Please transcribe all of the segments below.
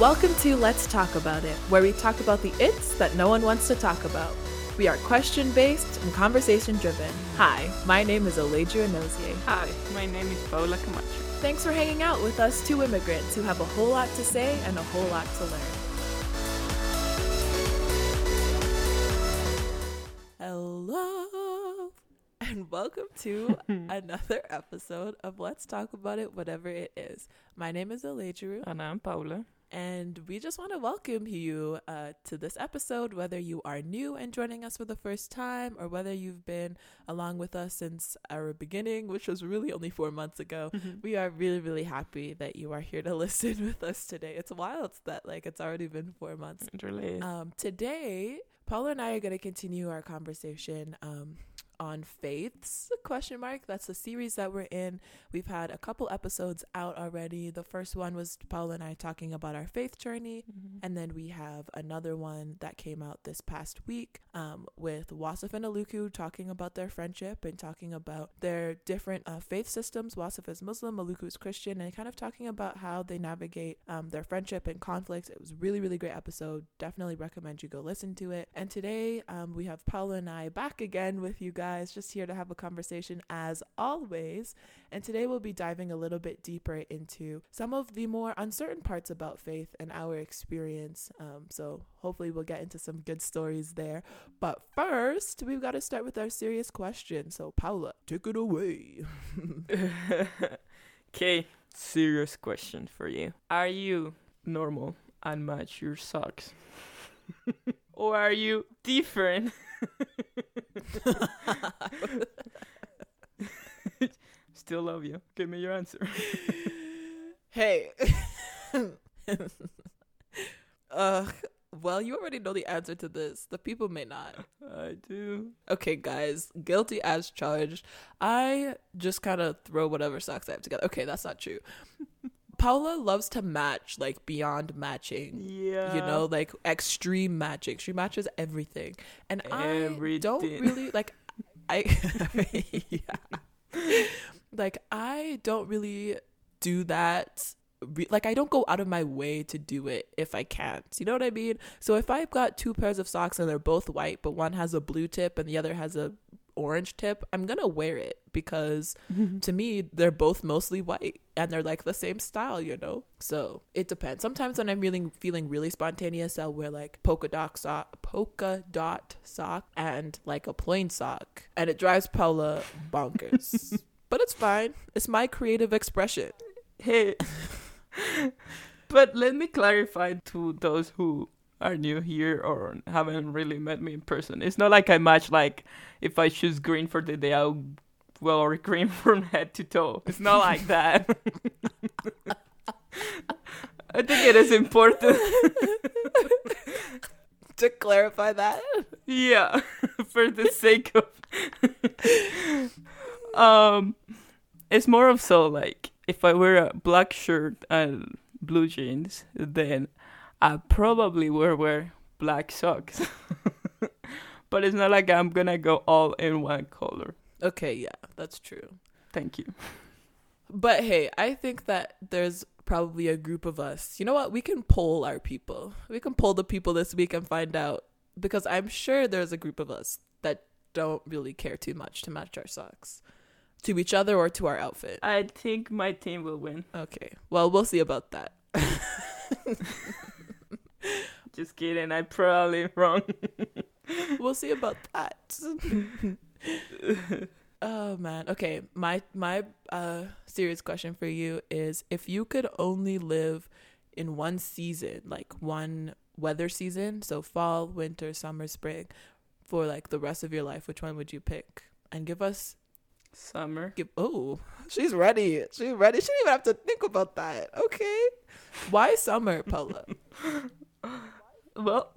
Welcome to Let's Talk About It, where we talk about the it's that no one wants to talk about. We are question-based and conversation-driven. Hi, my name is Olejiru Nosier. Hi, my name is Paola Camacho. Thanks for hanging out with us two immigrants who have a whole lot to say and a whole lot to learn. Hello, and welcome to another episode of Let's Talk About It, whatever it is. My name is Olejiru. And I'm Paola. And we just want to welcome you to this episode, whether you are new and joining us for the first time or whether you've been along with us since our beginning, which was really only 4 months ago. Mm-hmm. We are really, really happy that you are here to listen with us today. It's wild that it's already been 4 months. Really. Today, Paola and I are going to continue our conversation on faiths ? That's the series that we're in. We've had a couple episodes out already. The first one was Paola and I talking about our faith journey, mm-hmm. and then we have another one that came out this past week with Wasif and Aluku talking about their friendship and talking about their different faith systems. Wasif is Muslim, Aluku is Christian, and kind of talking about how they navigate their friendship and conflicts. It was really, really great episode. Definitely recommend you go listen to it. And today we have Paola and I back again with you guys, just here to have a conversation as always. And today we'll be diving a little bit deeper into some of the more uncertain parts about faith and our experience. So hopefully we'll get into some good stories there. But first, we've got to start with our serious question. So Paola, take it away. Okay, serious question for you. Are you normal and match your socks? Or are you different? Still love you. Give me your answer. Hey. Well, you already know the answer to this. The people may not. I do. Okay, guys. Guilty as charged. I just kind of throw whatever socks I have together. Okay, that's not true. Paola loves to match, beyond matching. Yeah. You know, extreme matching. She matches everything. And everything. I don't really, I yeah. I don't really do that. I don't go out of my way to do it if I can't. You know what I mean? So if I've got two pairs of socks and they're both white, but one has a blue tip and the other has a orange tip, I'm gonna wear it because to me they're both mostly white and they're the same style, you know. So it depends. Sometimes when I'm really feeling really spontaneous, I'll wear polka dot sock and a plain sock, and it drives Paola bonkers. But it's fine, it's my creative expression. Hey. But let me clarify to those who are new here or haven't really met me in person. It's not I match, if I choose green for the day, I'll wear green from head to toe. It's not like that. I think it is important to clarify that. Yeah, for the sake of... it's more of if I wear a black shirt and blue jeans, then I probably will wear black socks. But it's not I'm going to go all in one color. Okay, yeah, that's true. Thank you. But hey, I think that there's probably a group of us. You know what? We can poll our people. We can poll the people this week and find out. Because I'm sure there's a group of us that don't really care too much to match our socks. To each other or to our outfit. I think my team will win. Okay, well, we'll see about that. Just kidding, I'm probably wrong. We'll see about that. Oh man. Okay, my serious question for you is, if you could only live in one season, one weather season, so fall, winter, summer, spring, for the rest of your life, which one would you pick? And give us summer. She's ready. She didn't even have to think about that. Okay. Why summer, Paola? Well,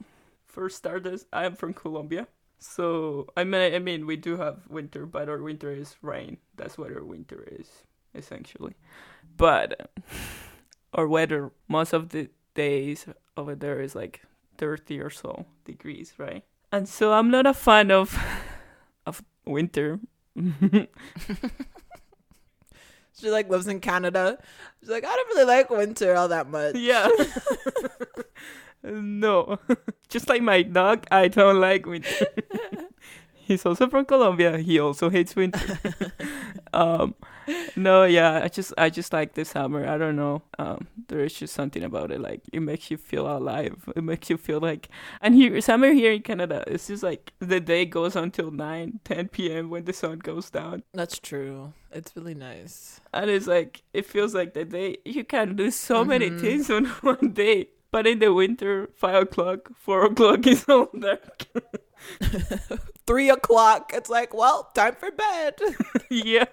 for starters, I am from Columbia. So, I mean, we do have winter, but our winter is rain. That's what our winter is, essentially. But our weather, most of the days over there is 30 or so degrees, right? And so I'm not a fan of winter. She like lives in Canada. She's like, I don't really like winter all that much. Yeah. No. Just like my dog, I don't like winter. He's also from Colombia. He also hates winter. No, yeah, I just like the summer. I don't know. There is just something about it. Like, it makes you feel alive. It makes you feel like, and here, summer here in Canada, it's just like the day goes until 9, 10 p.m. when the sun goes down. That's true. It's really nice. And it's like, it feels like the day, you can do so many things on one day. But in the winter, 5 o'clock, 4 o'clock is all dark. 3 o'clock, it's like, well, time for bed. Yeah.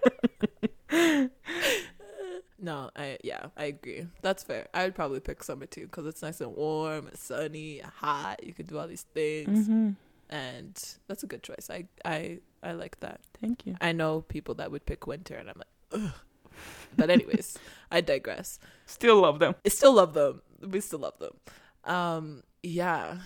No, I agree. That's fair. I would probably pick summer too, because it's nice and warm, sunny, hot. You can do all these things, and that's a good choice. I like that. Thank you. I know people that would pick winter, and I'm like, ugh. But anyways, I digress. Still love them. I still love them. We still love them. Yeah,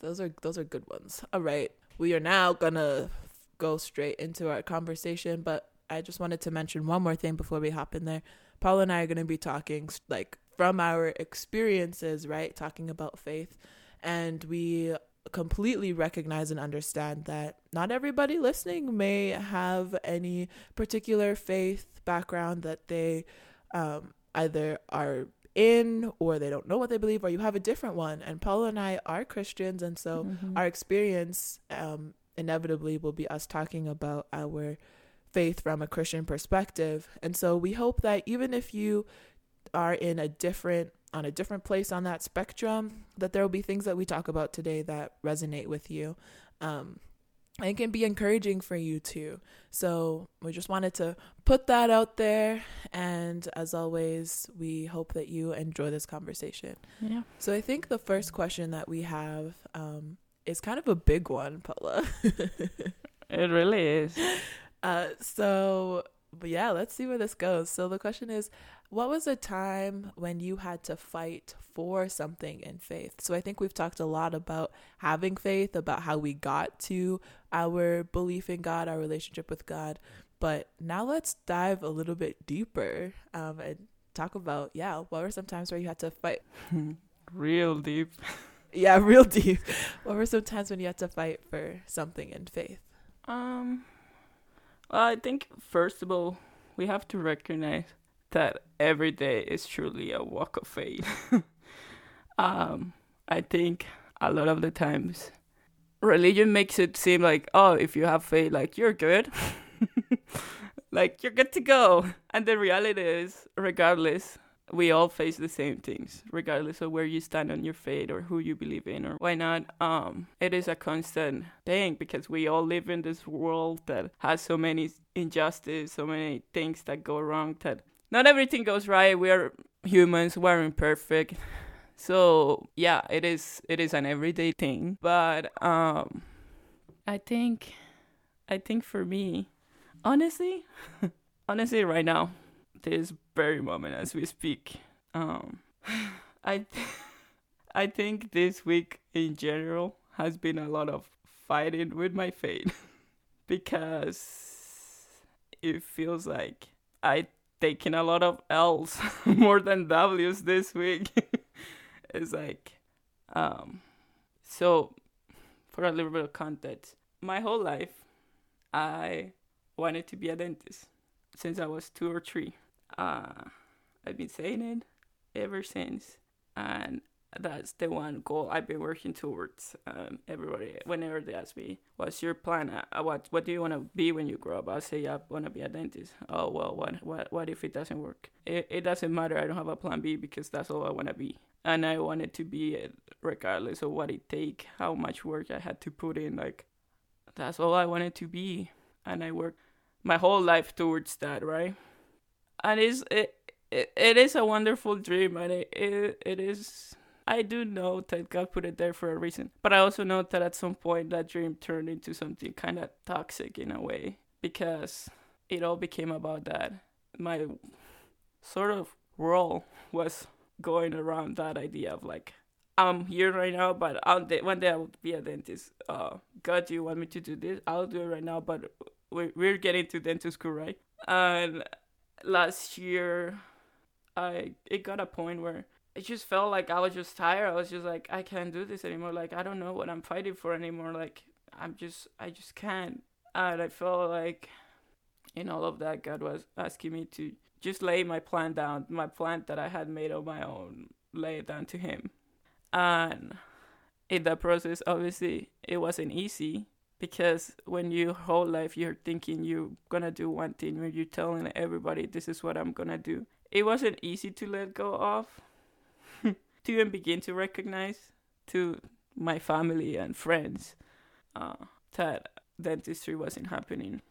those are good ones. All right, we are now gonna go straight into our conversation, but I just wanted to mention one more thing before we hop in there. Paola and I are gonna be talking like from our experiences, right? Talking about faith, and we completely recognize and understand that not everybody listening may have any particular faith background that they either are in, or they don't know what they believe, or you have a different one. And Paola and I are Christians, and so our experience inevitably will be us talking about our faith from a Christian perspective. And so we hope that even if you are in a different place on that spectrum, that there will be things that we talk about today that resonate with you, and can be encouraging for you too. So we just wanted to put that out there. And as always, we hope that you enjoy this conversation. Yeah. So I think the first question that we have is kind of a big one, Paola. It really is. Yeah, let's see where this goes. So the question is, what was a time when you had to fight for something in faith? So I think we've talked a lot about having faith, about how we got to our belief in God, our relationship with God. But now let's dive a little bit deeper and talk about, what were some times where you had to fight? Real deep. Yeah, real deep. What were some times when you had to fight for something in faith? Well, I think, first of all, we have to recognize that every day is truly a walk of faith. I think a lot of the times religion makes it seem like, oh, if you have faith, like, you're good. Like, you're good to go. And the reality is, regardless, we all face the same things, regardless of where you stand on your faith or who you believe in or why not. It is a constant thing, because we all live in this world that has so many injustices, so many things that go wrong, that not everything goes right. We are humans, we're imperfect. So yeah, it is an everyday thing. But I think for me, honestly right now, this very moment as we speak, I think this week in general has been a lot of fighting with my faith, because it feels like I taking a lot of L's more than W's this week. It's like, so for a little bit of context, my whole life I wanted to be a dentist since I was 2 or 3. I've been saying it ever since, and that's the one goal I've been working towards. Everybody, whenever they ask me, what's your plan? What do you want to be when you grow up? I say, I want to be a dentist. Oh, well, what if it doesn't work? It doesn't matter. I don't have a plan B, because that's all I want to be. And I wanted to be it regardless of what it take, how much work I had to put in. Like, that's all I wanted to be. And I worked my whole life towards that, right? And it is a wonderful dream, and it is... I do know that God put it there for a reason. But I also know that at some point that dream turned into something kind of toxic in a way, because it all became about that. My sort of role was going around that idea of like, I'm here right now, but one day I will be a dentist. God, do you want me to do this? I'll do it right now, but we're getting to dental school, right? And last year, it got a point where it just felt like I was just tired. I was just like, I can't do this anymore. Like, I don't know what I'm fighting for anymore. Like, I just can't. And I felt like in all of that, God was asking me to just lay my plan down, my plan that I had made on my own, lay it down to him. And in that process, obviously, it wasn't easy, because when your whole life you're thinking you're going to do one thing, when you're telling everybody, this is what I'm going to do, it wasn't easy to let go of, to even begin to recognize to my family and friends that dentistry wasn't happening.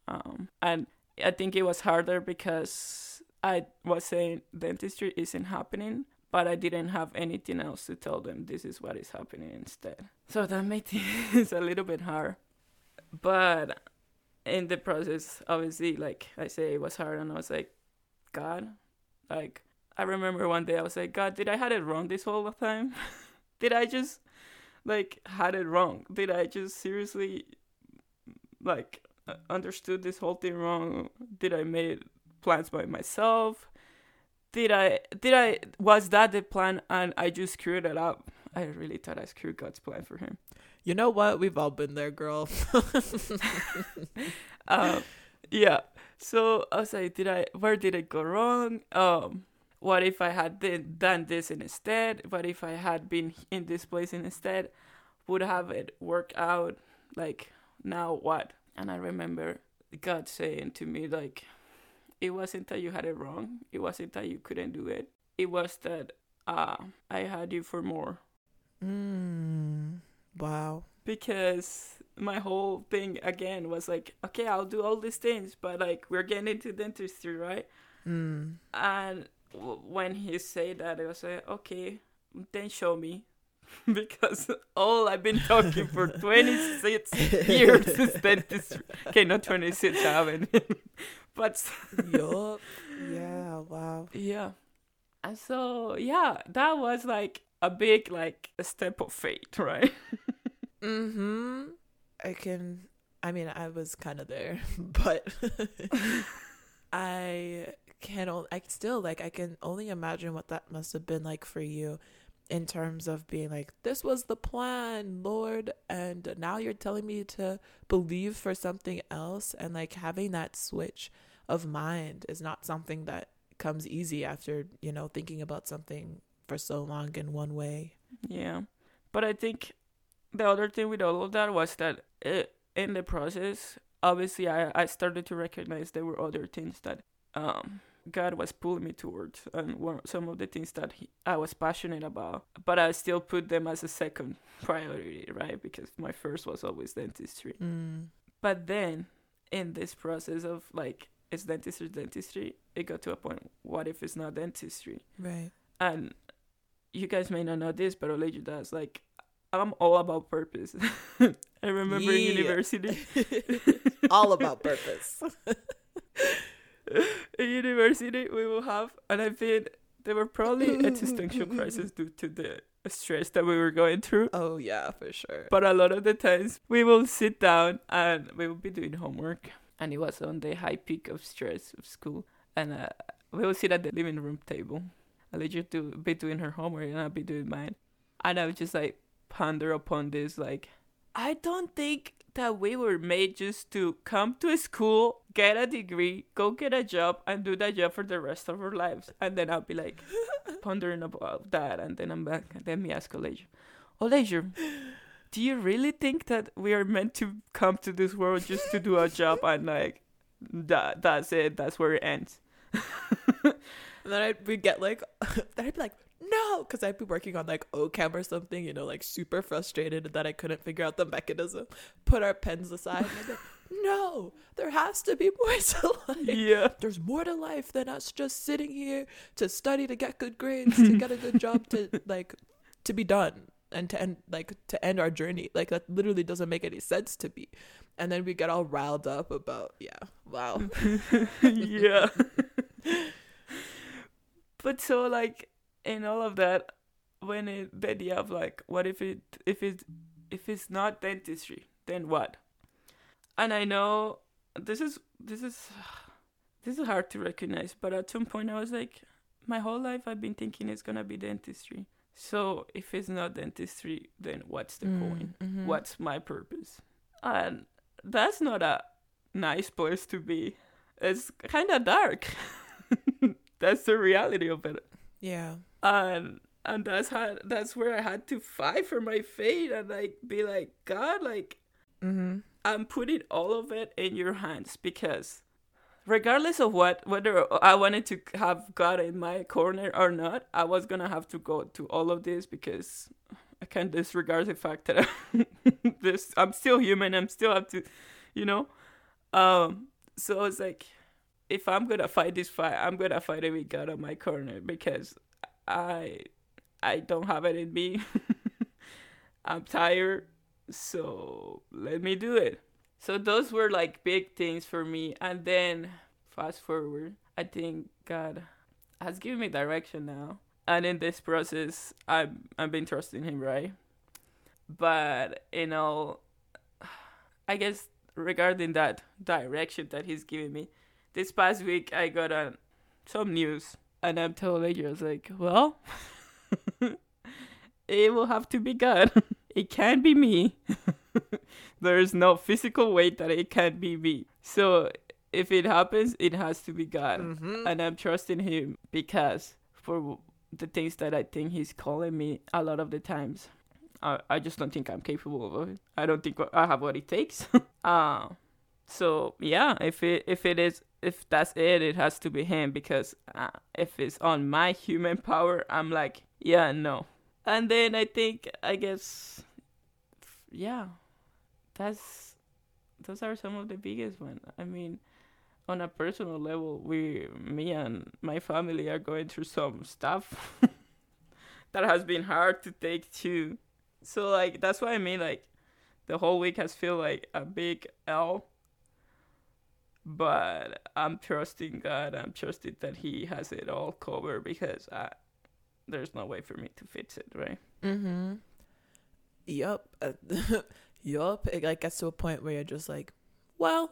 And I think it was harder because I was saying dentistry isn't happening, but I didn't have anything else to tell them this is what is happening instead. So that made things a little bit hard. But in the process, obviously, like I say, it was hard. And I was like, God, like, I remember one day I was like, God, did I had it wrong this whole time? Did I just, like, had it wrong? Did I just seriously, like, understood this whole thing wrong? Did I make plans by myself? Did I, was that the plan and I just screwed it up? I really thought I screwed God's plan for him. You know what? We've all been there, girl. Yeah. So I was like, where did it go wrong? What if I had done this instead? What if I had been in this place instead? Would have it work out? Like, now what? And I remember God saying to me, like, it wasn't that you had it wrong. It wasn't that you couldn't do it. It was that I had you for more. Wow. Because my whole thing, again, was like, okay, I'll do all these things, but, like, we're getting into dentistry, right? And when he said that, I was like, okay, then show me. Because all I've been talking for 26 years is dentistry. Okay, not 26, I haven't. But yup. Yeah, wow. Yeah. And so, yeah, that was, like, a big, like, a step of faith, right? I mean, I was kind of there, but I can only imagine what that must have been like for you in terms of being like, this was the plan, Lord, and now you're telling me to believe for something else. And, like, having that switch of mind is not something that comes easy after, you know, thinking about something for so long in one way. Yeah. But I think the other thing with all of that was that in the process, obviously, I started to recognize there were other things that God was pulling me towards, and some of the things that I was passionate about, but I still put them as a second priority, right? Because my first was always dentistry. But then in this process of, like, it's dentistry, it got to a point, what if it's not dentistry? Right. And you guys may not know this, but Olejiru does, like, I'm all about purpose. I remember in university. All about purpose. In university, we will have, and I think there were probably existential crisis due to the stress that we were going through. Oh, yeah, for sure. But a lot of the times, we will sit down and we will be doing homework. And it was on the high peak of stress of school. And we will sit at the living room table. Allegiant to be doing her homework and I'll be doing mine. And I was just like, ponder upon this, like, I don't think that we were made just to come to school, get a degree, go get a job, and do that job for the rest of our lives. And then I'll be like pondering about that, and then I'm back. And then me ask Olejiru, do you really think that we are meant to come to this world just to do a job and, like, that's it, that's where it ends? And then we'd get like, then I'd be like, no, because I'd be working on, like, OChem or something, you know, like, super frustrated that I couldn't figure out the mechanism, put our pens aside, and I'd like, no, there has to be more to life. Yeah. There's more to life than us just sitting here to study, to get good grades, to get a good job, to, like, to be done and to end, like, to end our journey. Like, that literally doesn't make any sense to me. And then we get all riled up about, yeah, wow. Yeah. But so, like, in all of that, when the idea of, like, what if it's not dentistry, then what? And I know this is this is hard to recognize, but at some point I was like, my whole life I've been thinking it's gonna be dentistry. So if it's not dentistry, then what's the point? Mm-hmm. What's my purpose? And that's not a nice place to be. It's kind of dark. That's the reality of it. Yeah. And that's where I had to fight for my faith and like be like, God, like, mm-hmm. I'm putting all of it in your hands, because regardless of whether I wanted to have God in my corner or not, I was gonna have to go to all of this, because I can't disregard the fact that I'm still human. I'm still have to, you know. So it's like, if I'm gonna fight this fight, I'm gonna fight it with God in my corner, because I don't have it in me. I'm tired, so let me do it. So those were like big things for me. And then fast forward, I think God has given me direction now. And in this process, I've been trusting him, right? But, you know, I guess regarding that direction that he's giving me, this past week I got some news. And I'm totally just like, well, it will have to be God. It can't be me. There is no physical way that it can't be me. So if it happens, it has to be God. Mm-hmm. And I'm trusting him, because for the things that I think he's calling me, a lot of the times, I just don't think I'm capable of it. I don't think I have what it takes. So yeah, if that's it, it has to be him, because if it's on my human power, I'm like, yeah, no. And then I guess, those are some of the biggest ones. I mean, on a personal level, me and my family are going through some stuff that has been hard to take too. So like, that's what I mean, like, the whole week has feel like a big L, but I'm trusting God. I'm trusting that he has it all covered, because there's no way for me to fix it, right? Mm-hmm. Yup. Yup. It gets to a point where you're just like, well,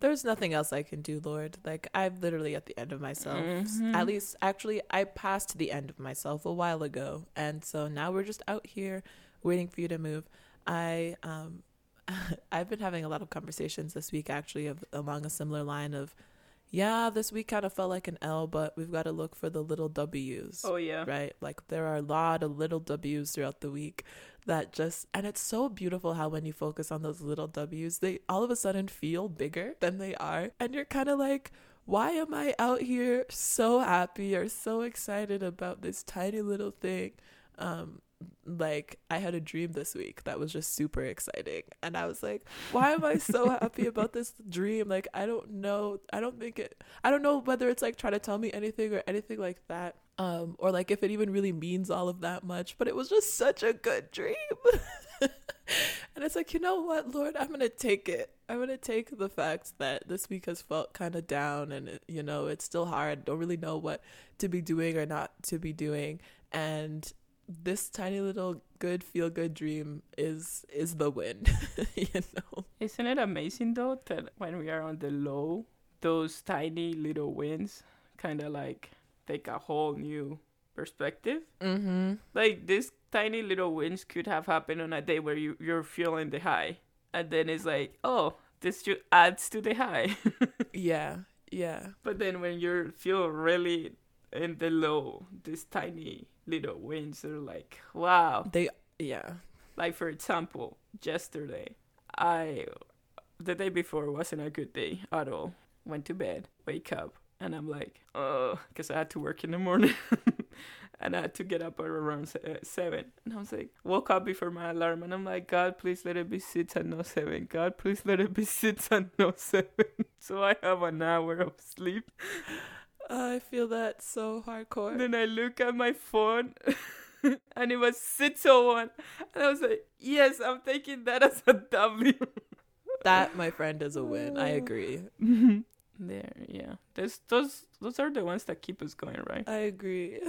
there's nothing else I can do, Lord. Like, I'm literally at the end of myself. Mm-hmm. At least, actually, I passed the end of myself a while ago. And so now we're just out here waiting for you to move. I've been having a lot of conversations this week, actually, along a similar line of, yeah, this week kind of felt like an L, but we've got to look for the little W's. Oh, yeah. Right? Like, there are a lot of little W's throughout the week that just... And it's so beautiful how when you focus on those little W's, they all of a sudden feel bigger than they are. And you're kind of like, why am I out here so happy or so excited about this tiny little thing? Like, I had a dream this week that was just super exciting, and I was like, why am I so happy about this dream? Like, I don't know whether it's like trying to tell me anything or anything like that, or like if it even really means all of that much, but it was just such a good dream. And it's like, you know what, Lord, I'm gonna take the fact that this week has felt kind of down, and, you know, it's still hard, don't really know what to be doing or not to be doing, and this tiny little good feel good dream is the win. You know, isn't it amazing though that when we are on the low, those tiny little wins kind of like take a whole new perspective? Mm-hmm. Like, these tiny little wins could have happened on a day where you're feeling the high, and then it's like, oh, this just adds to the high. yeah But then when you feel really in the low, these tiny little wins are like, wow. Like, for example, yesterday, the day before wasn't a good day at all. Went to bed, wake up, and I'm like, oh, because I had to work in the morning. And I had to get up at around 7. And I was like, woke up before my alarm. And I'm like, God, please let it be 6 and not 7. God, please let it be 6 and not 7. So I have an hour of sleep. I feel that so hardcore. Then I look at my phone, and it was 6:01. And I was like, yes, I'm taking that as a W. That, my friend, is a win. I agree. There, yeah. Those are the ones that keep us going, right? I agree.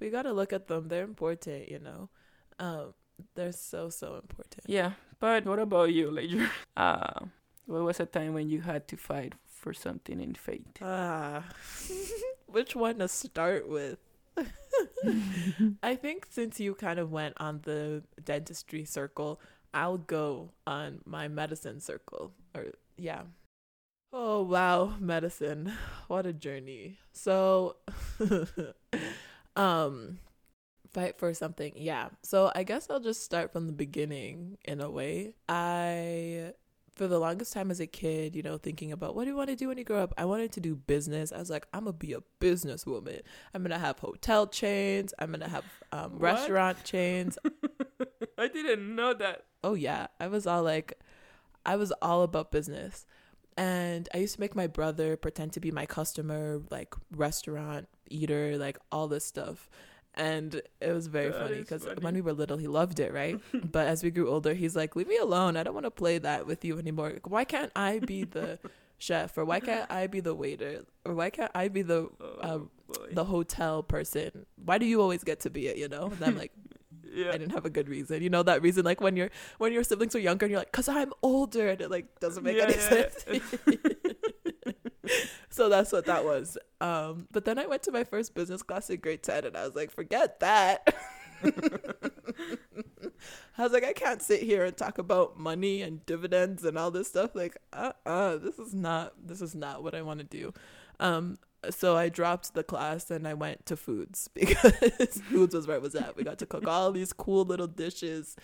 We got to look at them. They're important, you know. They're so, so important. Yeah. But what about you, Ledger? What was a time when you had to fight for something in faith? Which one to start with? I think since you kind of went on the dentistry circle, I'll go on my medicine circle. Or yeah. Oh, wow. Medicine. What a journey. So fight for something. Yeah. So I guess I'll just start from the beginning in a way. For the longest time as a kid, you know, thinking about what do you want to do when you grow up? I wanted to do business. I was like, I'm going to be a businesswoman. I'm going to have hotel chains. I'm going to have restaurant chains. I didn't know that. Oh, yeah. I was all about business. And I used to make my brother pretend to be my customer, like restaurant eater, like all this stuff. And it was very funny because when we were little, he loved it, right? But as we grew older, he's like, leave me alone. I don't want to play that with you anymore. Like, why can't I be the chef? Or why can't I be the waiter? Or why can't I be the hotel person? Why do you always get to be it, you know? And I'm like... Yeah. I didn't have a good reason. You know that reason, like when your siblings are younger and you're like, "Cause I'm older," and it like doesn't make any sense. So that's what that was. But then I went to my first business class in grade 10, and I was like, "Forget that." I was like, "I can't sit here and talk about money and dividends and all this stuff. Like, this is not what I want to do." So I dropped the class and I went to foods because foods was where it was at. We got to cook all these cool little dishes.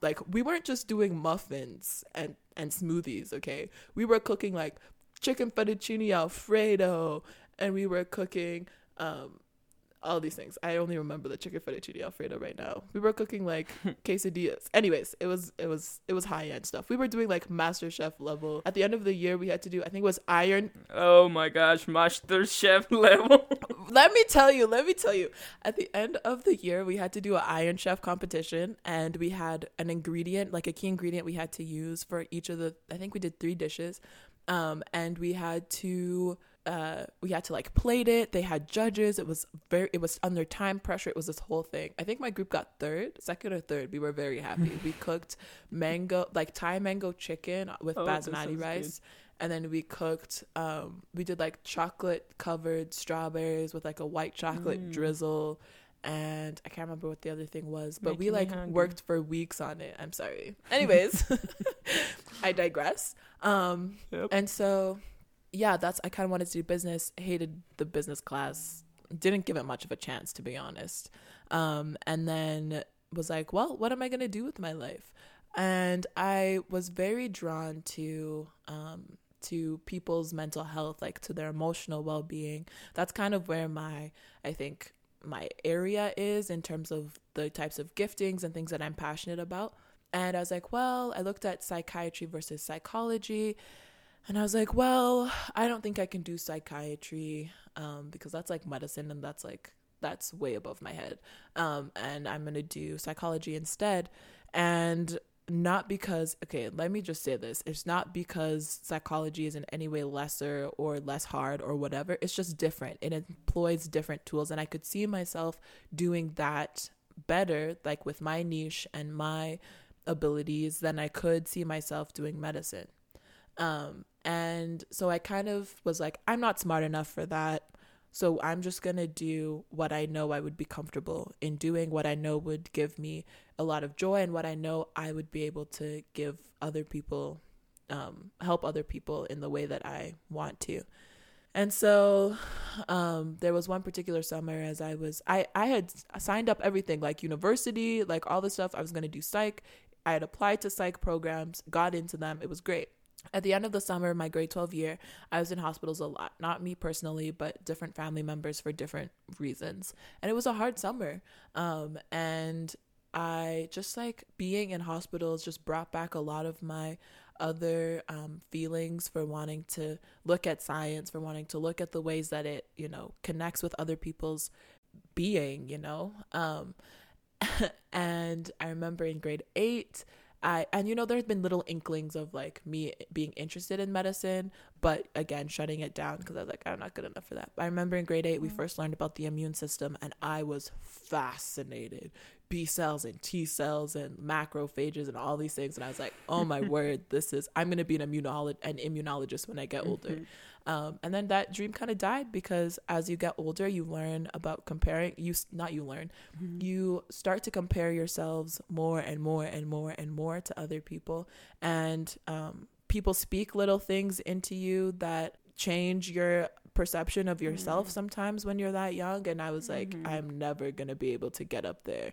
Like we weren't just doing muffins and smoothies, okay? We were cooking like chicken fettuccine Alfredo and we were cooking all these things. I only remember the chicken fettuccine Alfredo right now. We were cooking like quesadillas. Anyways, it was high end stuff. We were doing like MasterChef level. At the end of the year, we had to do, I think it was iron. Oh my gosh, MasterChef level. Let me tell you. At the end of the year, we had to do an Iron Chef competition, and we had an ingredient, like a key ingredient, we had to use for each of the. I think we did 3 dishes, and we had to. Like plate it. They had judges. It was under time pressure. It was this whole thing. I think my group got second or third. We were very happy. We cooked Thai mango chicken with basmati rice. Good. And then we cooked, we did like chocolate covered strawberries with like a white chocolate drizzle. And I can't remember what the other thing was, but we like worked for weeks on it. I'm sorry. Anyways, I digress. Yep. And so... yeah, I kind of wanted to do business, hated the business class, didn't give it much of a chance, to be honest. And then was like, well, what am I going to do with my life? And I was very drawn to people's mental health, like to their emotional well-being. That's kind of where I think my area is in terms of the types of giftings and things that I'm passionate about. And I was like, well, I looked at psychiatry versus psychology. And I was like, well, I don't think I can do psychiatry because that's like medicine and that's way above my head. And I'm going to do psychology instead. And not because, okay, let me just say this. It's not because psychology is in any way lesser or less hard or whatever. It's just different. It employs different tools. And I could see myself doing that better, like with my niche and my abilities, than I could see myself doing medicine. And so I kind of was like, I'm not smart enough for that. So I'm just going to do what I know I would be comfortable in doing, what I know would give me a lot of joy and what I know I would be able to give other people, help other people in the way that I want to. And so, there was one particular summer as I had signed up everything, like university, like all this stuff. I was going to do psych. I had applied to psych programs, got into them. It was great. At the end of the summer, my grade 12 year, I was in hospitals a lot. Not me personally, but different family members for different reasons. And it was a hard summer. And I just like being in hospitals just brought back a lot of my other feelings for wanting to look at science, for wanting to look at the ways that it, you know, connects with other people's being, you know. And I remember in grade 8... there had been little inklings of like me being interested in medicine, but again, shutting it down because I was like, I'm not good enough for that. But I remember in grade 8, we first learned about the immune system and I was fascinated B cells and T cells and macrophages and all these things. And I was like, oh my word, this is, I'm going to be an immunologist when I get older. Mm-hmm. And then that dream kind of died, because as you get older, you learn about comparing, you start to compare yourselves more and more and more and more to other people. And people speak little things into you that change your perception of yourself sometimes when you're that young. And I was like, I'm never gonna be able to get up there.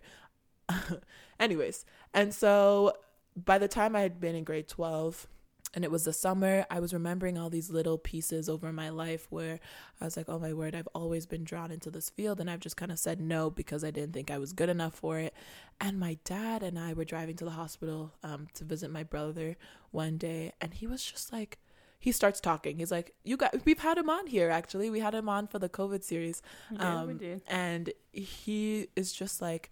Anyways, and so by the time I had been in grade 12 and it was the summer, I was remembering all these little pieces over my life where I was like, oh my word, I've always been drawn into this field, and I've just kind of said no because I didn't think I was good enough for it. And my dad and I were driving to the hospital to visit my brother one day, and he was just like, he starts talking. He's like, "You guys, we've had him on here, actually. We had him on for the COVID series." Yeah, we did. And he is just like,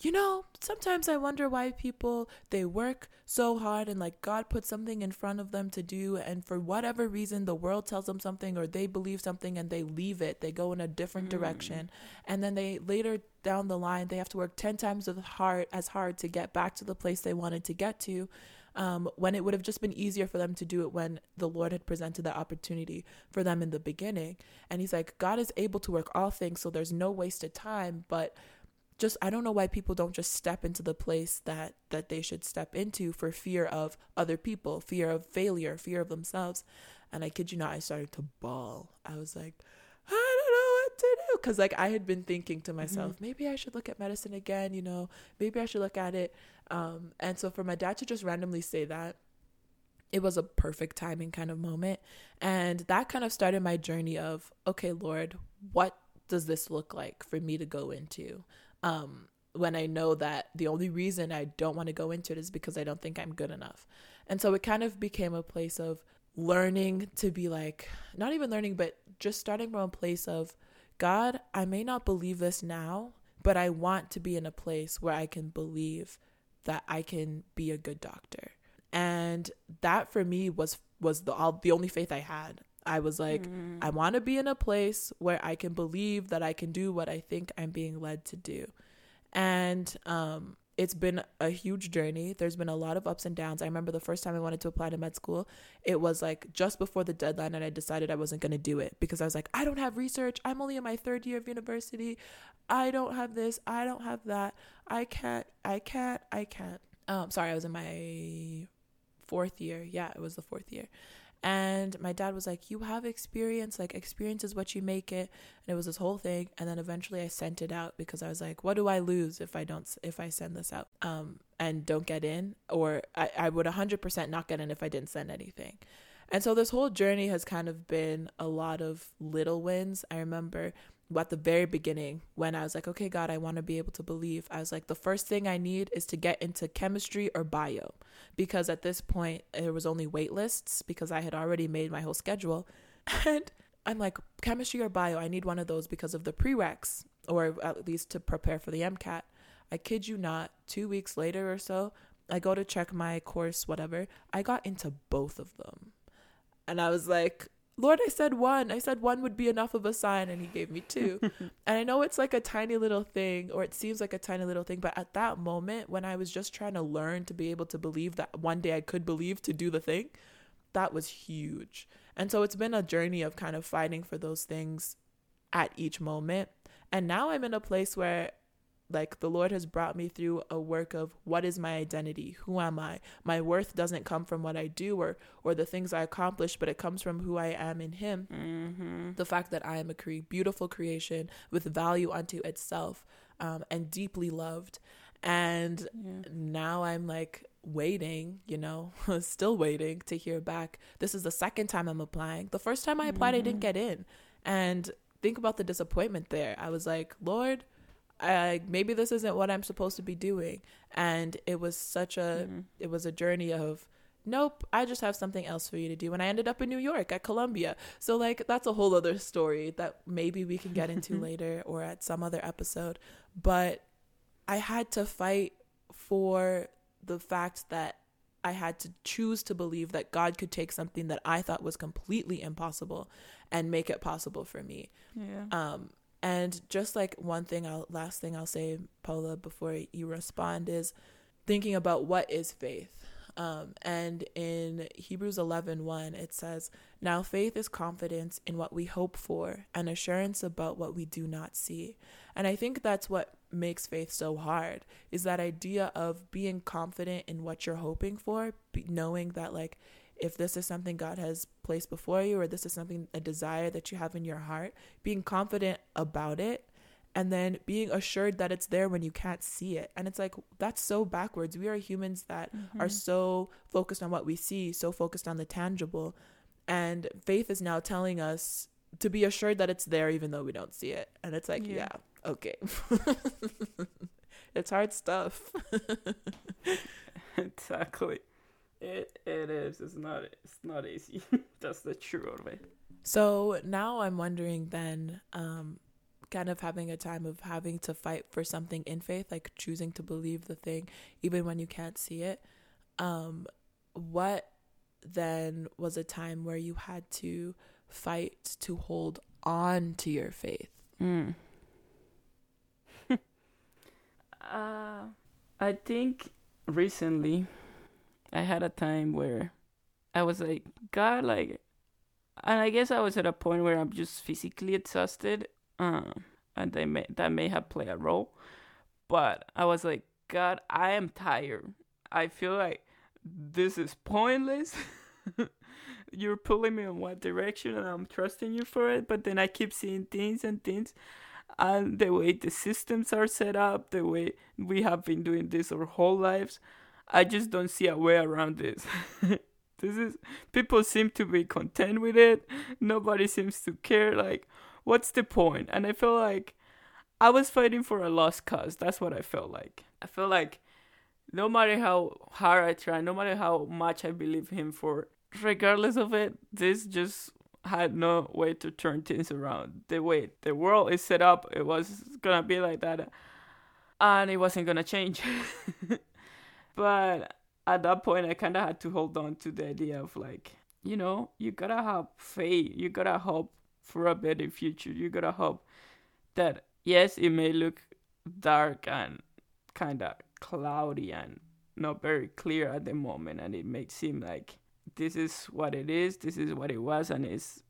you know, sometimes I wonder why people, they work so hard and like God put something in front of them to do. And for whatever reason, the world tells them something or they believe something and they leave it. They go in a different direction. And then they later down the line, they have to work 10 times as hard to get back to the place they wanted to get to. When it would have just been easier for them to do it when the Lord had presented the opportunity for them in the beginning. And he's like, God is able to work all things, so there's no wasted time. But just, I don't know why people don't just step into the place that they should step into for fear of other people, fear of failure, fear of themselves. And I kid you not, I started to bawl. I was like, I don't know what to do. Because like I had been thinking to myself, maybe I should look at medicine again, you know, maybe I should look at it. And so for my dad to just randomly say that, it was a perfect timing kind of moment. And that kind of started my journey of, okay, Lord, what does this look like for me to go into? When I know that the only reason I don't want to go into it is because I don't think I'm good enough. And so it kind of became a place of learning to be like, not even learning, but just starting from a place of, God, I may not believe this now, but I want to be in a place where I can believe that I can be a good doctor. And that for me was the only faith I had. I was like, I want to be in a place where I can believe that I can do what I think I'm being led to do. And it's been a huge journey. There's been a lot of ups and downs. I remember the first time I wanted to apply to med school, it was like just before the deadline, and I decided I wasn't going to do it because I was like, I don't have research. I'm only in my third year of university. I don't have this. I don't have that. I can't. Sorry, I was in my fourth year. Yeah, it was the fourth year. And my dad was like, you have experience, like experience is what you make it. And it was this whole thing. And then eventually I sent it out because I was like, what do I lose if I send this out and don't get in? Or I would 100% not get in if I didn't send anything. And so this whole journey has kind of been a lot of little wins. I remember at the very beginning when I was like, okay, God, I want to be able to believe. I was like, the first thing I need is to get into chemistry or bio, because at this point there was only wait lists because I had already made my whole schedule. And I'm like, chemistry or bio, I need one of those because of the prereqs, or at least to prepare for the MCAT. I kid you not, 2 weeks later or so, I go to check my course, whatever. I got into both of them. And I was like, Lord, I said one would be enough of a sign, and he gave me two. And I know it's like a tiny little thing, or it seems like a tiny little thing, but at that moment when I was just trying to learn to be able to believe that one day I could believe to do the thing, that was huge. And so it's been a journey of kind of fighting for those things at each moment. And now I'm in a place where like the Lord has brought me through a work of what is my identity? Who am I? My worth doesn't come from what I do or the things I accomplish, but it comes from who I am in him. Mm-hmm. The fact that I am a beautiful creation with value unto itself and deeply loved. And now I'm like waiting, you know, still waiting to hear back. This is the second time I'm applying. The first time I applied, I didn't get in. And think about the disappointment there. I was like, Lord, maybe this isn't what I'm supposed to be doing. And it was such a it was a journey of, nope, I just have something else for you to do. And I ended up in New York at Columbia, so like that's a whole other story that maybe we can get into later or at some other episode. But I had to fight for the fact that I had to choose to believe that God could take something that I thought was completely impossible and make it possible for me. And just like one thing, last thing I'll say, Paola, before you respond, is thinking about what is faith. And in Hebrews 11:1, it says, "Now faith is confidence in what we hope for and assurance about what we do not see." And I think that's what makes faith so hard, is that idea of being confident in what you're hoping for, knowing that, like, if this is something God has placed before you, or this is something, a desire that you have in your heart, being confident about it, and then being assured that it's there when you can't see it. And it's like, that's so backwards. We are humans that are so focused on what we see, so focused on the tangible. And faith is now telling us to be assured that it's there even though we don't see it. And it's like, yeah okay. It's hard stuff. Exactly. It is. It's not easy. That's the truth of it. So now I'm wondering then, kind of having a time of having to fight for something in faith, like choosing to believe the thing even when you can't see it. What then was a time where you had to fight to hold on to your faith? I think recently I had a time where I was like, God, like, and I guess I was at a point where I'm just physically exhausted, and that may have played a role, but I was like, God, I am tired. I feel like this is pointless. You're pulling me in one direction, and I'm trusting you for it, but then I keep seeing things and things, and the way the systems are set up, the way we have been doing this our whole lives, I just don't see a way around this. This is, people seem to be content with it. Nobody seems to care. Like, what's the point? And I feel like I was fighting for a lost cause. That's what I felt like. I feel like no matter how hard I try, no matter how much I believe him for, regardless of it, this just had no way to turn things around. The way the world is set up, it was gonna be like that, and it wasn't gonna change. But at that point, I kind of had to hold on to the idea of, like, you know, you gotta have faith. You gotta hope for a better future. You gotta hope that, yes, it may look dark and kind of cloudy and not very clear at the moment. And it may seem like this is what it is. This is what it was. And it's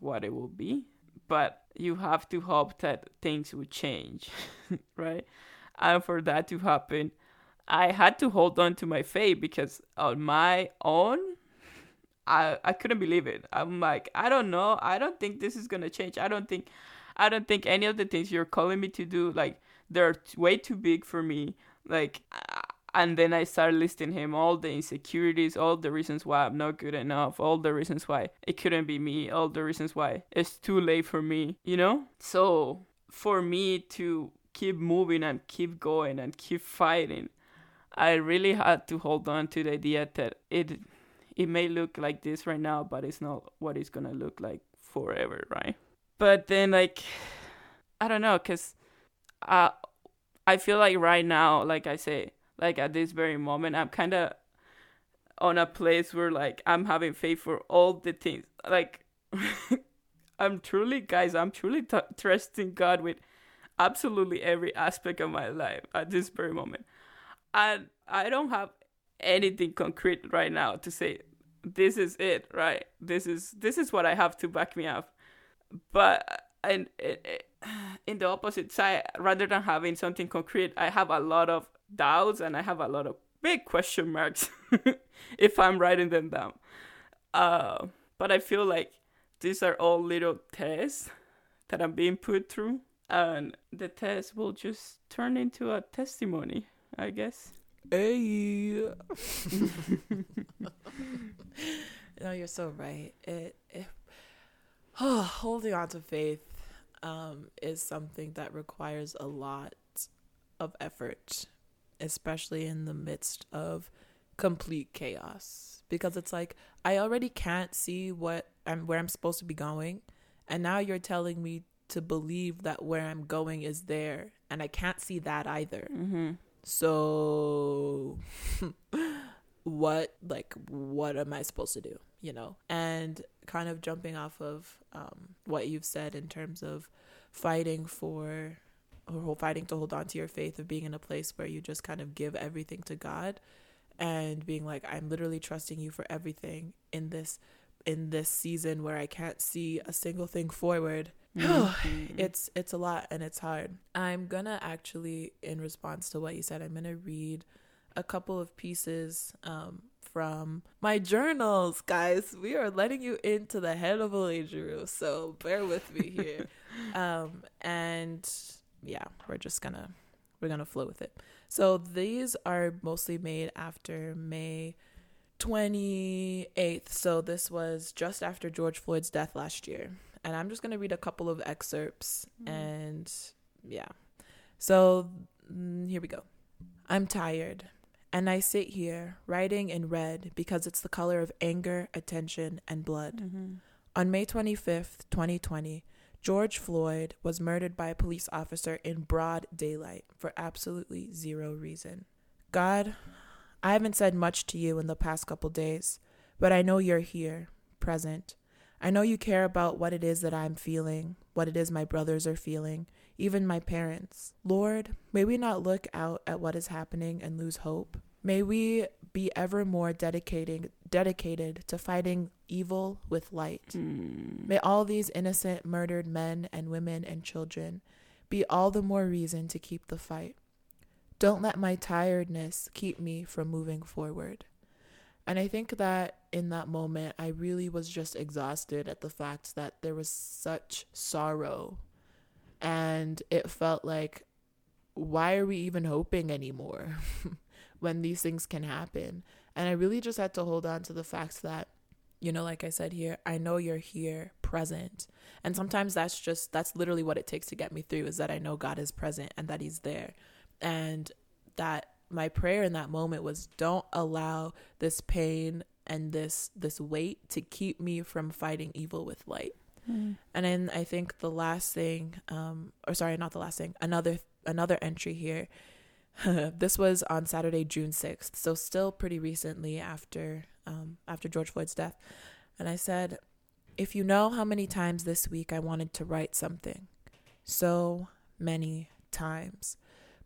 what it will be. But you have to hope that things will change, right? And for that to happen, I had to hold on to my faith, because on my own, I couldn't believe it. I'm like, I don't know. I don't think this is going to change. I don't think any of the things you're calling me to do, like, they're way too big for me. Like, and then I started listing him, all the insecurities, all the reasons why I'm not good enough, all the reasons why it couldn't be me, all the reasons why it's too late for me, you know? So for me to keep moving and keep going and keep fighting, I really had to hold on to the idea that it may look like this right now, but it's not what it's going to look like forever, right? But then, like, I don't know, because I feel like right now, like I say, like at this very moment, I'm kind of on a place where, like, I'm having faith for all the things. Like, I'm truly trusting God with absolutely every aspect of my life at this very moment. And I don't have anything concrete right now to say, this is it, right? This is what I have to back me up. But in the opposite side, rather than having something concrete, I have a lot of doubts, and I have a lot of big question marks if I'm writing them down. But I feel like these are all little tests that I'm being put through, and the test will just turn into a testimony, I guess. Hey. No, you're so right. Holding on to faith is something that requires a lot of effort, especially in the midst of complete chaos, because it's like, I already can't see where I'm supposed to be going, and now you're telling me to believe that where I'm going is there, and I can't see that either. Mm-hmm. So what am I supposed to do, you know? And kind of jumping off of what you've said in terms of fighting to hold on to your faith, of being in a place where you just kind of give everything to God and being like, I'm literally trusting you for everything in this season where I can't see a single thing forward. Mm-hmm. It's a lot and it's hard. I'm gonna actually, in response to what you said, I'm gonna read a couple of pieces from my journals, guys. We are letting you into the head of Olejiru, so bear with me here. And yeah, we're gonna flow with it. So these are mostly made after May 28th. So this was just after George Floyd's death last year. And I'm just going to read a couple of excerpts. And yeah. So here we go. I'm tired. And I sit here writing in red because it's the color of anger, attention, and blood. Mm-hmm. On May 25th, 2020, George Floyd was murdered by a police officer in broad daylight for absolutely zero reason. God, I haven't said much to you in the past couple days, but I know you're here, present. I know you care about what it is that I'm feeling, what it is my brothers are feeling, even my parents. Lord, may we not look out at what is happening and lose hope. May we be ever more dedicated to fighting evil with light. May all these innocent murdered men and women and children be all the more reason to keep the fight. Don't let my tiredness keep me from moving forward. And I think that in that moment, I really was just exhausted at the fact that there was such sorrow. And it felt like, why are we even hoping anymore when these things can happen? And I really just had to hold on to the fact that, you know, like I said here, I know you're here, present. And sometimes that's literally what it takes to get me through, is that I know God is present and that he's there. And that my prayer in that moment was, don't allow this pain and this weight to keep me from fighting evil with light. And then I think the last thing, another entry here. This was on Saturday, June 6th. So still pretty recently after George Floyd's death. And I said, if you know how many times this week I wanted to write something, so many times.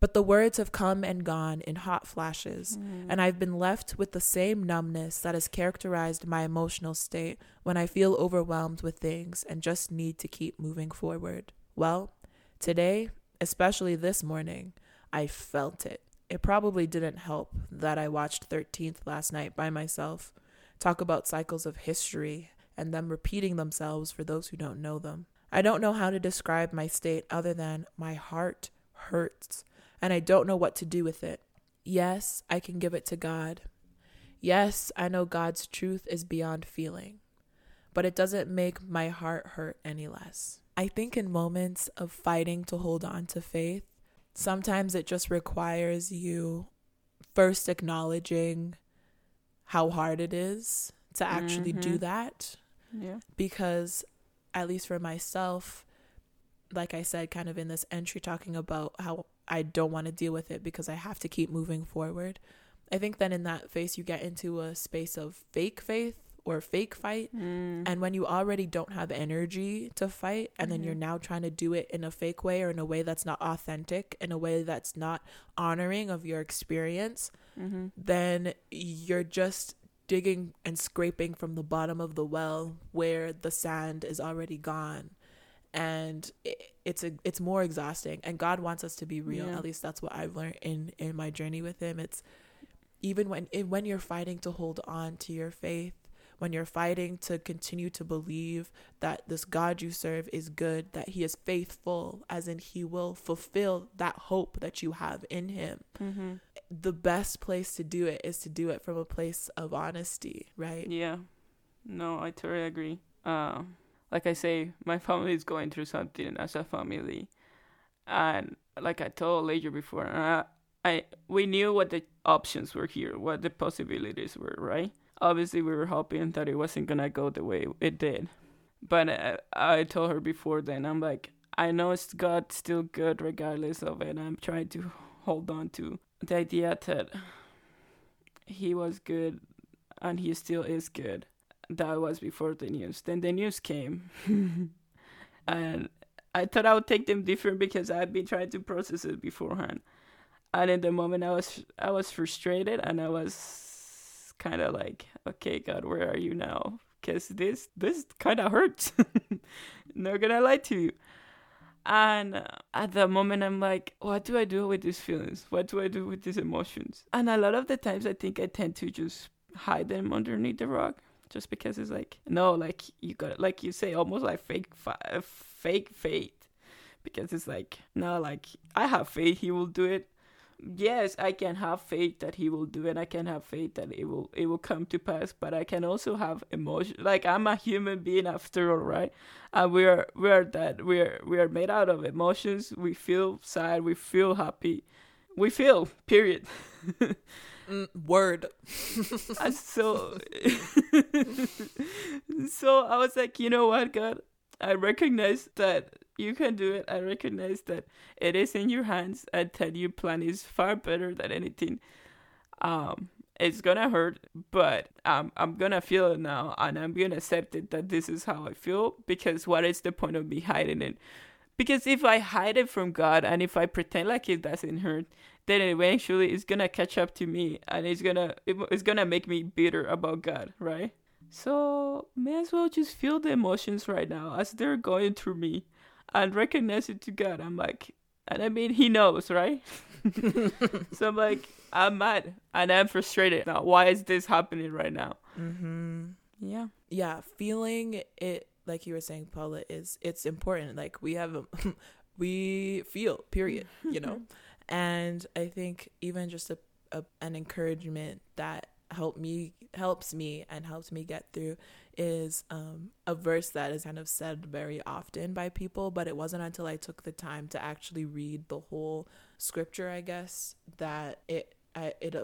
But the words have come and gone in hot flashes, and I've been left with the same numbness that has characterized my emotional state when I feel overwhelmed with things and just need to keep moving forward. Well, today, especially this morning, I felt it. It probably didn't help that I watched 13th last night by myself, talk about cycles of history and them repeating themselves for those who don't know them. I don't know how to describe my state other than my heart hurts. And I don't know what to do with it. Yes, I can give it to God. Yes, I know God's truth is beyond feeling, but it doesn't make my heart hurt any less. I think in moments of fighting to hold on to faith, sometimes it just requires you first acknowledging how hard it is to actually do that. Yeah. Because at least for myself, like I said, kind of in this entry talking about how I don't want to deal with it because I have to keep moving forward. I think then in that phase, you get into a space of fake faith or fake fight. And when you already don't have energy to fight, and then you're now trying to do it in a fake way or in a way that's not authentic, in a way that's not honoring of your experience, then you're just digging and scraping from the bottom of the well where the sand is already gone. And it's more exhausting, and God wants us to be real. At least that's what I've learned in my journey with him. It's even when you're fighting to hold on to your faith, when you're fighting to continue to believe that this God you serve is good, that he is faithful, as in he will fulfill that hope that you have in him. The best place to do it is to do it from a place of honesty, right? Yeah. No, I totally agree. Like I say, my family is going through something as a family. And like I told later before, we knew what the options were here, what the possibilities were, right? Obviously, we were hoping that it wasn't going to go the way it did. But I told her before then, I'm like, I know it's God's still good regardless of it. I'm trying to hold on to the idea that he was good and he still is good. That was before the news. Then the news came and I thought I would take them different because I'd been trying to process it beforehand. And in the moment, I was frustrated, and I was kind of like, okay, God, where are you now? Because this kind of hurts. Not gonna lie to you. And at the moment, I'm like, what do I do with these feelings? What do I do with these emotions? And a lot of the times, I think I tend to just hide them underneath the rug, just because it's like, no, like you got, like you say, almost like fake faith, because it's like, no, like I have faith he will do it. Yes, I can have faith that he will do it. I can have faith that it will come to pass. But I can also have emotion. Like, I'm a human being after all, right? And we are made out of emotions. We feel sad. We feel happy. We feel. Period. Word. So I was like, you know what, God, I recognize that you can do it. I recognize that it is in your hands. I tell you, plan is far better than anything. It's gonna hurt, but I'm gonna feel it now, and I'm gonna accept it that this is how I feel, because what is the point of me hiding it? Because if I hide it from God, and if I pretend like it doesn't hurt, then eventually it's gonna catch up to me, and it's gonna make me bitter about God, right? So may as well just feel the emotions right now as they're going through me. And recognize it to God. I'm like, and I mean, he knows, right? So I'm like, I'm mad and I'm frustrated. Now, why is this happening right now? Mm-hmm. Yeah. Yeah. Feeling it, like you were saying, Paola, it's important. Like we feel, period, you know? And I think even just an encouragement that helps me get through is a verse that is kind of said very often by people, but it wasn't until I took the time to actually read the whole scripture, I guess, that it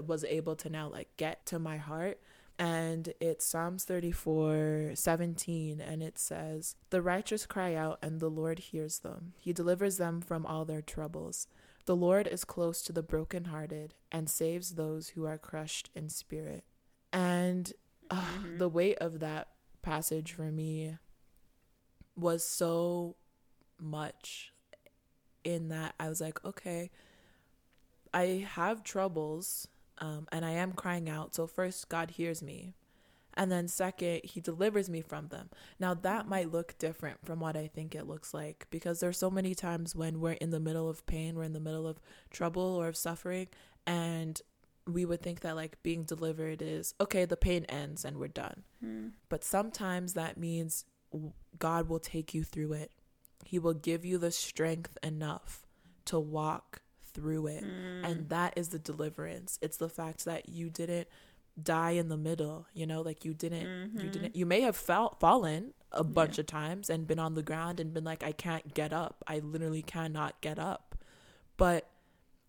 was able to now like get to my heart. And it's Psalms 34:17, and it says, "The righteous cry out, and the Lord hears them. He delivers them from all their troubles. The Lord is close to the brokenhearted and saves those who are crushed in spirit." And the weight of that passage for me was so much, in that I was like, okay, I have troubles, and I am crying out. So first, God hears me. And then second, he delivers me from them. Now that might look different from what I think it looks like, because there's so many times when we're in the middle of pain, we're in the middle of trouble or of suffering, and we would think that like being delivered is, okay, the pain ends and we're done. But sometimes that means God will take you through it. He will give you the strength enough to walk through it. And that is the deliverance. It's the fact that you didn't die in the middle, you know, like you may have fallen a bunch of times and been on the ground and been like, I can't get up. I literally cannot get up. But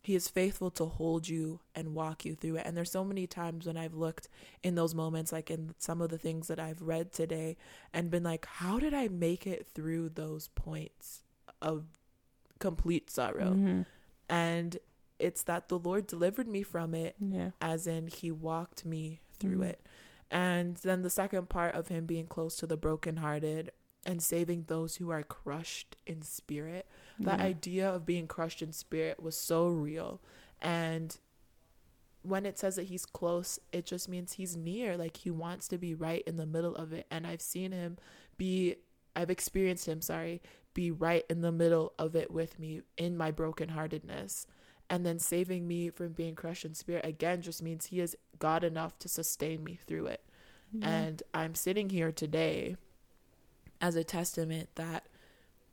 he is faithful to hold you and walk you through it. And there's so many times when I've looked in those moments, like in some of the things that I've read today, and been like, how did I make it through those points of complete sorrow? And it's that the Lord delivered me from it, as in he walked me through it. And then the second part of him being close to the brokenhearted and saving those who are crushed in spirit. That idea of being crushed in spirit was so real. And when it says that he's close, it just means he's near. Like, he wants to be right in the middle of it. And I've experienced him be right in the middle of it with me in my brokenheartedness. And then saving me from being crushed in spirit, again, just means he is God enough to sustain me through it. And I'm sitting here today as a testament that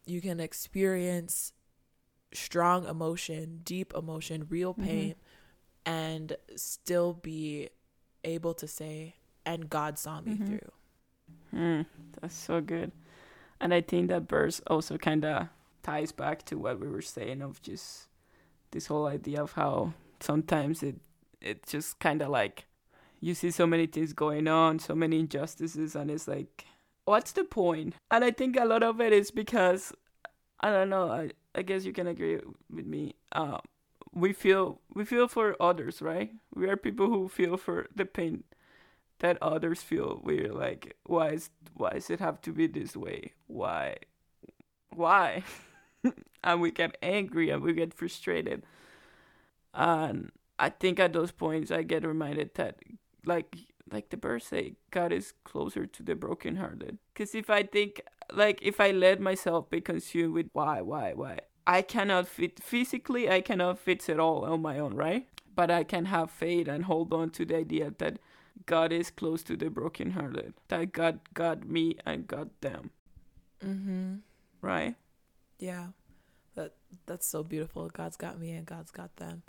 you can experience strong emotion, deep emotion, real pain, and still be able to say, and God saw me through. That's so good. And I think that verse also kind of ties back to what we were saying of just this whole idea of how sometimes it just kind of like, you see so many things going on, so many injustices, and it's like, what's the point? And I think a lot of it is because, I don't know, I guess you can agree with me, we feel for others, right? We are people who feel for the pain that others feel. We're like, why does it have to be this way? Why? and we get angry and we get frustrated. And I think at those points I get reminded that, like the birds say, God is closer to the brokenhearted. Because if I think, if I let myself be consumed with why, I cannot fit physically, I cannot fix it all on my own, right? But I can have faith and hold on to the idea that God is close to the brokenhearted. That God got me and got them. Mm-hmm. Right? Yeah. That's so beautiful. God's got me and God's got them.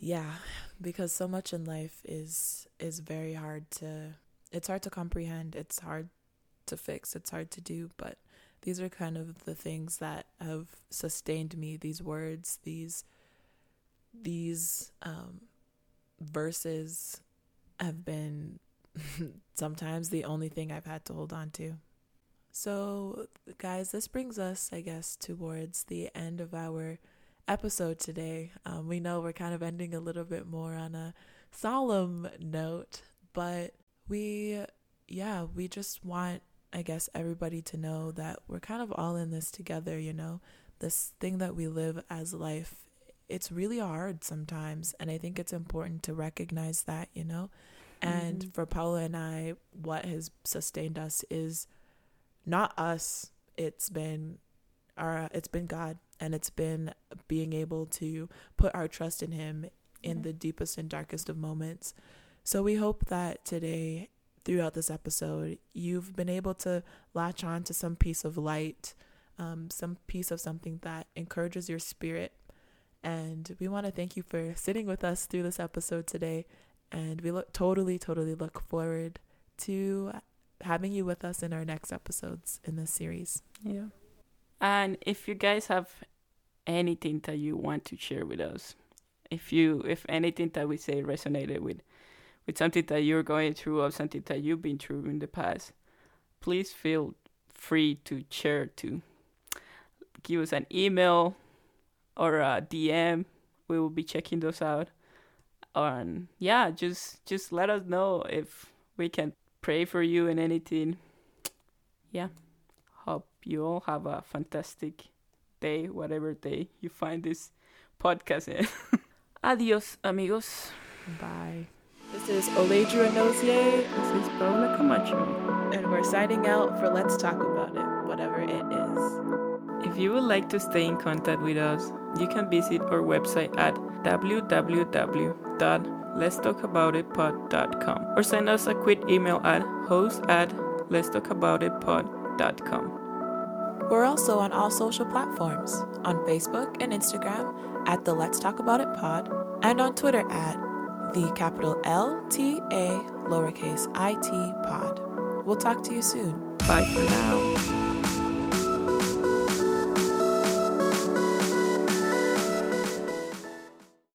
Yeah, because so much in life is very hard to, it's hard to comprehend, it's hard to fix, it's hard to do, but these are kind of the things that have sustained me, these words, these verses have been sometimes the only thing I've had to hold on to. So, guys, this brings us, I guess, towards the end of our episode today. We know we're kind of ending a little bit more on a solemn note, but we just want, I guess, everybody to know that we're kind of all in this together, you know, this thing that we live as life. It's really hard sometimes, and I think it's important to recognize that, you know, and mm-hmm. for Paola and I, what has sustained us is not us, it's been God, and it's been being able to put our trust in him in the deepest and darkest of moments. So we hope that today, throughout this episode, you've been able to latch on to some piece of light, some piece of something that encourages your spirit. And we want to thank you for sitting with us through this episode today. And we totally look forward to having you with us in our next episodes in this series. Yeah. And if you guys have anything that you want to share with us, if anything that we say resonated with something that you're going through or something that you've been through in the past, please feel free to share too. Give us an email or a DM. We will be checking those out. And yeah, just let us know if we can pray for you and anything. Yeah. Hope you all have a fantastic day, whatever day you find this podcast in. Adios, amigos. Bye. This is Olejiru Nosier. This is Paola Camacho. And we're signing out for Let's Talk About It, whatever it is. If you would like to stay in contact with us, you can visit our website at www.letstalkaboutitpod.com or send us a quick email at host@letstalkaboutitpod.com. We're also on all social platforms, on Facebook and Instagram at the Let's Talk About It Pod, and on Twitter at @LTA_IT Pod. We'll talk to you soon. Bye for now.